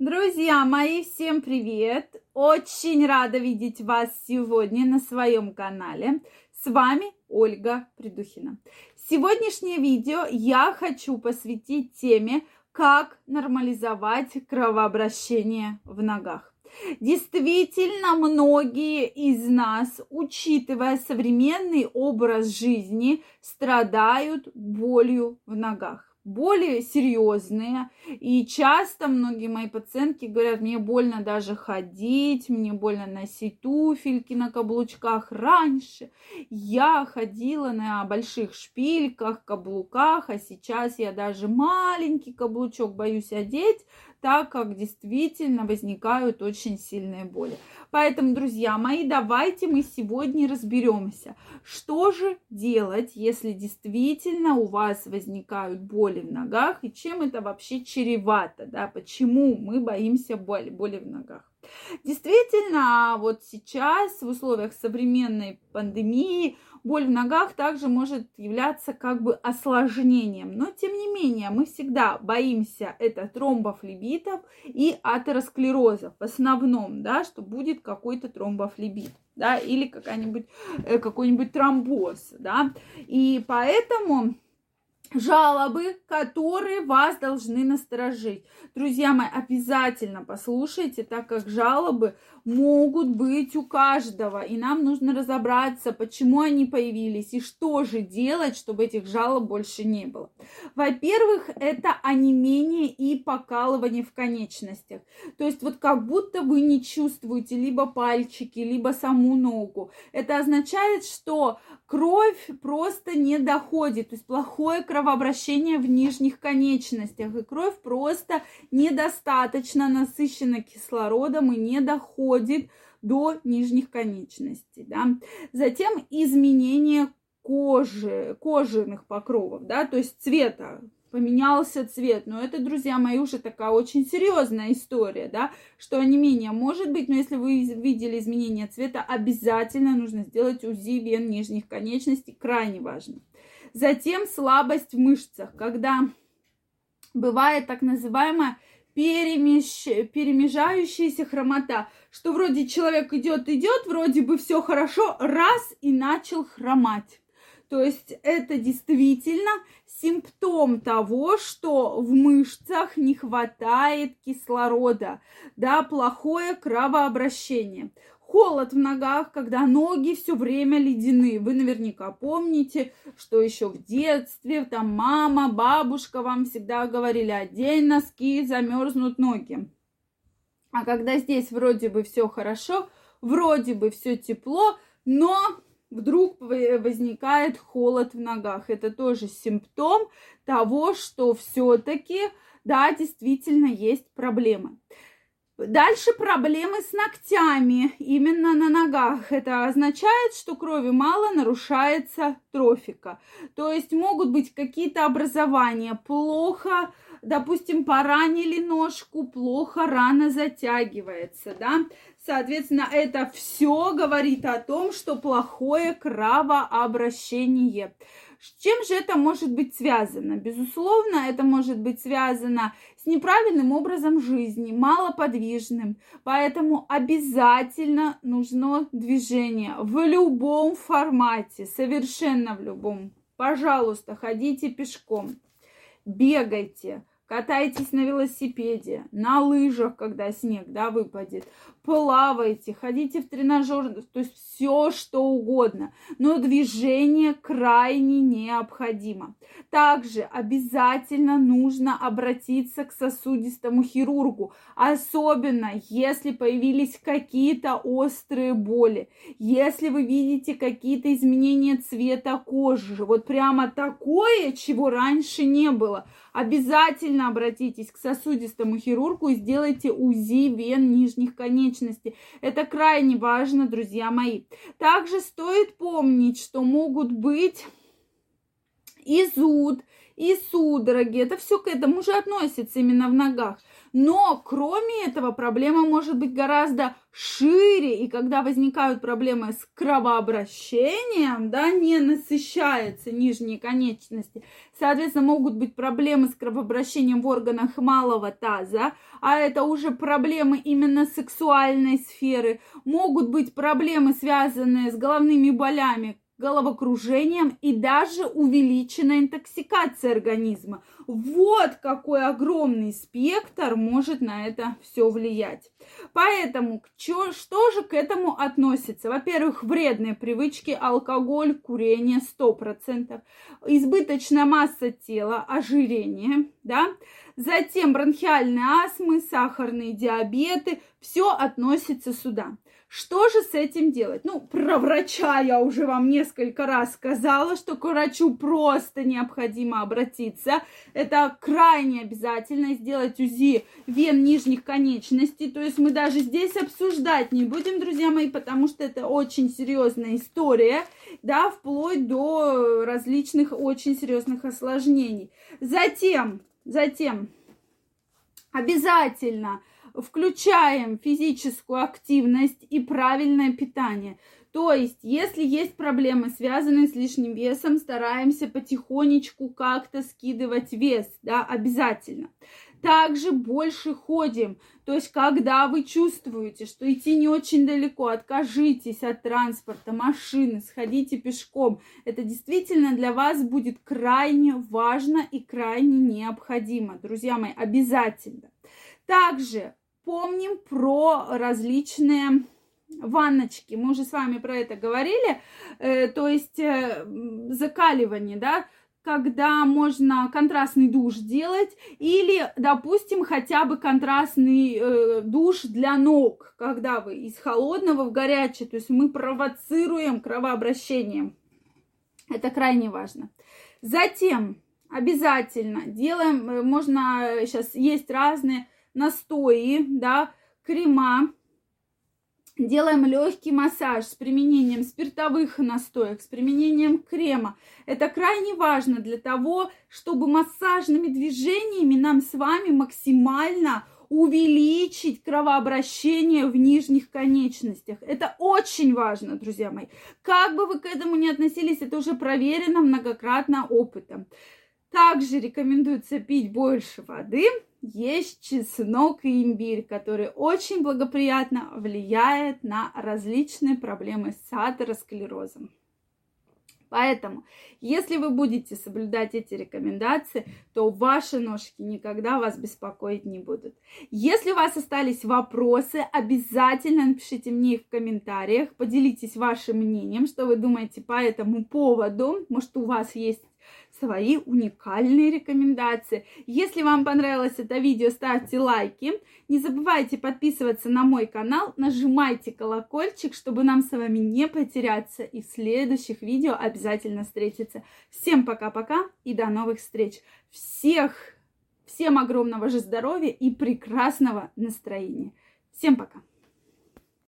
Друзья мои, всем привет! Очень рада видеть вас сегодня на своем канале. С вами Ольга Придухина. Сегодняшнее видео я хочу посвятить теме, как нормализовать кровообращение в ногах. Действительно, многие из нас, учитывая современный образ жизни, страдают болью в ногах. Боли серьезные, и часто многие мои пациентки говорят: мне больно даже ходить, мне больно носить туфельки на каблучках. Раньше я ходила на больших шпильках, каблуках, а сейчас я даже маленький каблучок боюсь одеть, так как действительно возникают очень сильные боли. Поэтому, друзья мои, давайте мы сегодня разберемся, что же делать, если действительно у вас возникают боли в ногах, и чем это вообще чревато, да, почему мы боимся боли в ногах. Действительно, вот сейчас в условиях современной пандемии боль в ногах также может являться как бы осложнением. Но, тем не менее, мы всегда боимся это тромбов, либитов и атеросклерозов. В основном, да, что будет какой-то тромбофлебит, да, или какой-нибудь тромбоз, да. И поэтому жалобы, которые вас должны насторожить. Друзья мои, обязательно послушайте, так как жалобы могут быть у каждого. И нам нужно разобраться, почему они появились и что же делать, чтобы этих жалоб больше не было. Во-первых, это онемение и покалывание в конечностях. То есть вот как будто вы не чувствуете либо пальчики, либо саму ногу. Это означает, что кровь просто не доходит, то есть плохое кровообращение в нижних конечностях, и кровь просто недостаточно насыщена кислородом и не доходит до нижних конечностей, да. Затем изменение кожи, кожаных покровов, да, то есть цвета. Поменялся цвет, но это, друзья мои, уже такая очень серьезная история, да, что онемение может быть, но если вы видели изменение цвета, обязательно нужно сделать УЗИ вен нижних конечностей, крайне важно. Затем слабость в мышцах, когда бывает так называемая перемежающаяся хромота, что вроде человек идет, вроде бы все хорошо, раз и начал хромать. То есть это действительно симптом того, что в мышцах не хватает кислорода, да, плохое кровообращение. Холод в ногах, когда ноги все время ледяные. Вы наверняка помните, что еще в детстве там мама, бабушка вам всегда говорили: одень носки, замерзнут ноги. А когда здесь вроде бы все хорошо, вроде бы все тепло, но вдруг возникает холод в ногах. Это тоже симптом того, что все-таки, да, действительно есть проблемы. Дальше проблемы с ногтями именно на ногах. Это означает, что крови мало, нарушается трофика. То есть могут быть какие-то образования. Плохо, допустим, поранили ножку, плохо рана затягивается, да. Соответственно, это все говорит о том, что плохое кровообращение. С чем же это может быть связано? Безусловно, это может быть связано с неправильным образом жизни, малоподвижным. Поэтому обязательно нужно движение в любом формате, совершенно в любом. Пожалуйста, ходите пешком, бегайте. Катайтесь на велосипеде, на лыжах, когда снег, да, выпадет, плавайте, ходите в тренажер, то есть все что угодно, но движение крайне необходимо. Также обязательно нужно обратиться к сосудистому хирургу, особенно если появились какие-то острые боли, если вы видите какие-то изменения цвета кожи, вот прямо такое, чего раньше не было, обязательно обратитесь к сосудистому хирургу и сделайте УЗИ вен нижних конечностей. Это крайне важно, друзья мои. Также стоит помнить, что могут быть и зуд, и судороги. Это все к этому же относится именно в ногах. Но кроме этого проблема может быть гораздо шире. И когда возникают проблемы с кровообращением, да, не насыщаются нижние конечности. Соответственно, могут быть проблемы с кровообращением в органах малого таза, а это уже проблемы именно сексуальной сферы. Могут быть проблемы, связанные с головными болями, головокружением и даже увеличенная интоксикация организма. Вот какой огромный спектр может на это все влиять. Поэтому что же к этому относится? Во-первых, вредные привычки, алкоголь, курение 100%, избыточная масса тела, ожирение, да? Затем бронхиальные астмы, сахарные диабеты, все относится сюда. Что же с этим делать? Ну, про врача я уже вам несколько раз сказала, что к врачу просто необходимо обратиться. Это крайне обязательно сделать УЗИ вен нижних конечностей. То есть мы даже здесь обсуждать не будем, друзья мои, потому что это очень серьезная история, да, вплоть до различных очень серьезных осложнений. Затем обязательно включаем физическую активность и правильное питание. То есть, если есть проблемы, связанные с лишним весом, стараемся потихонечку как-то скидывать вес, да, обязательно. Также больше ходим. То есть, когда вы чувствуете, что идти не очень далеко, откажитесь от транспорта, машины, сходите пешком. Это действительно для вас будет крайне важно и крайне необходимо, друзья мои, обязательно. Также помним про различные ванночки. Мы уже с вами про это говорили. То есть закаливание, да, когда можно контрастный душ делать или, допустим, хотя бы контрастный душ для ног, когда вы из холодного в горячий. То есть мы провоцируем кровообращение. Это крайне важно. Затем обязательно делаем, можно сейчас есть разные настои, да, крема. Делаем легкий массаж с применением спиртовых настоек, с применением крема. Это крайне важно для того, чтобы массажными движениями нам с вами максимально увеличить кровообращение в нижних конечностях. Это очень важно, друзья мои. Как бы вы к этому ни относились, это уже проверено многократно опытом. Также рекомендуется пить больше воды. Есть чеснок и имбирь, которые очень благоприятно влияют на различные проблемы с атеросклерозом. Поэтому, если вы будете соблюдать эти рекомендации, то ваши ножки никогда вас беспокоить не будут. Если у вас остались вопросы, обязательно напишите мне их в комментариях, поделитесь вашим мнением, что вы думаете по этому поводу. Может, у вас есть свои уникальные рекомендации. Если вам понравилось это видео, ставьте лайки. Не забывайте подписываться на мой канал, нажимайте колокольчик, чтобы нам с вами не потеряться. И в следующих видео обязательно встретиться. Всем пока-пока и до новых встреч. Всем огромного же здоровья и прекрасного настроения. Всем пока!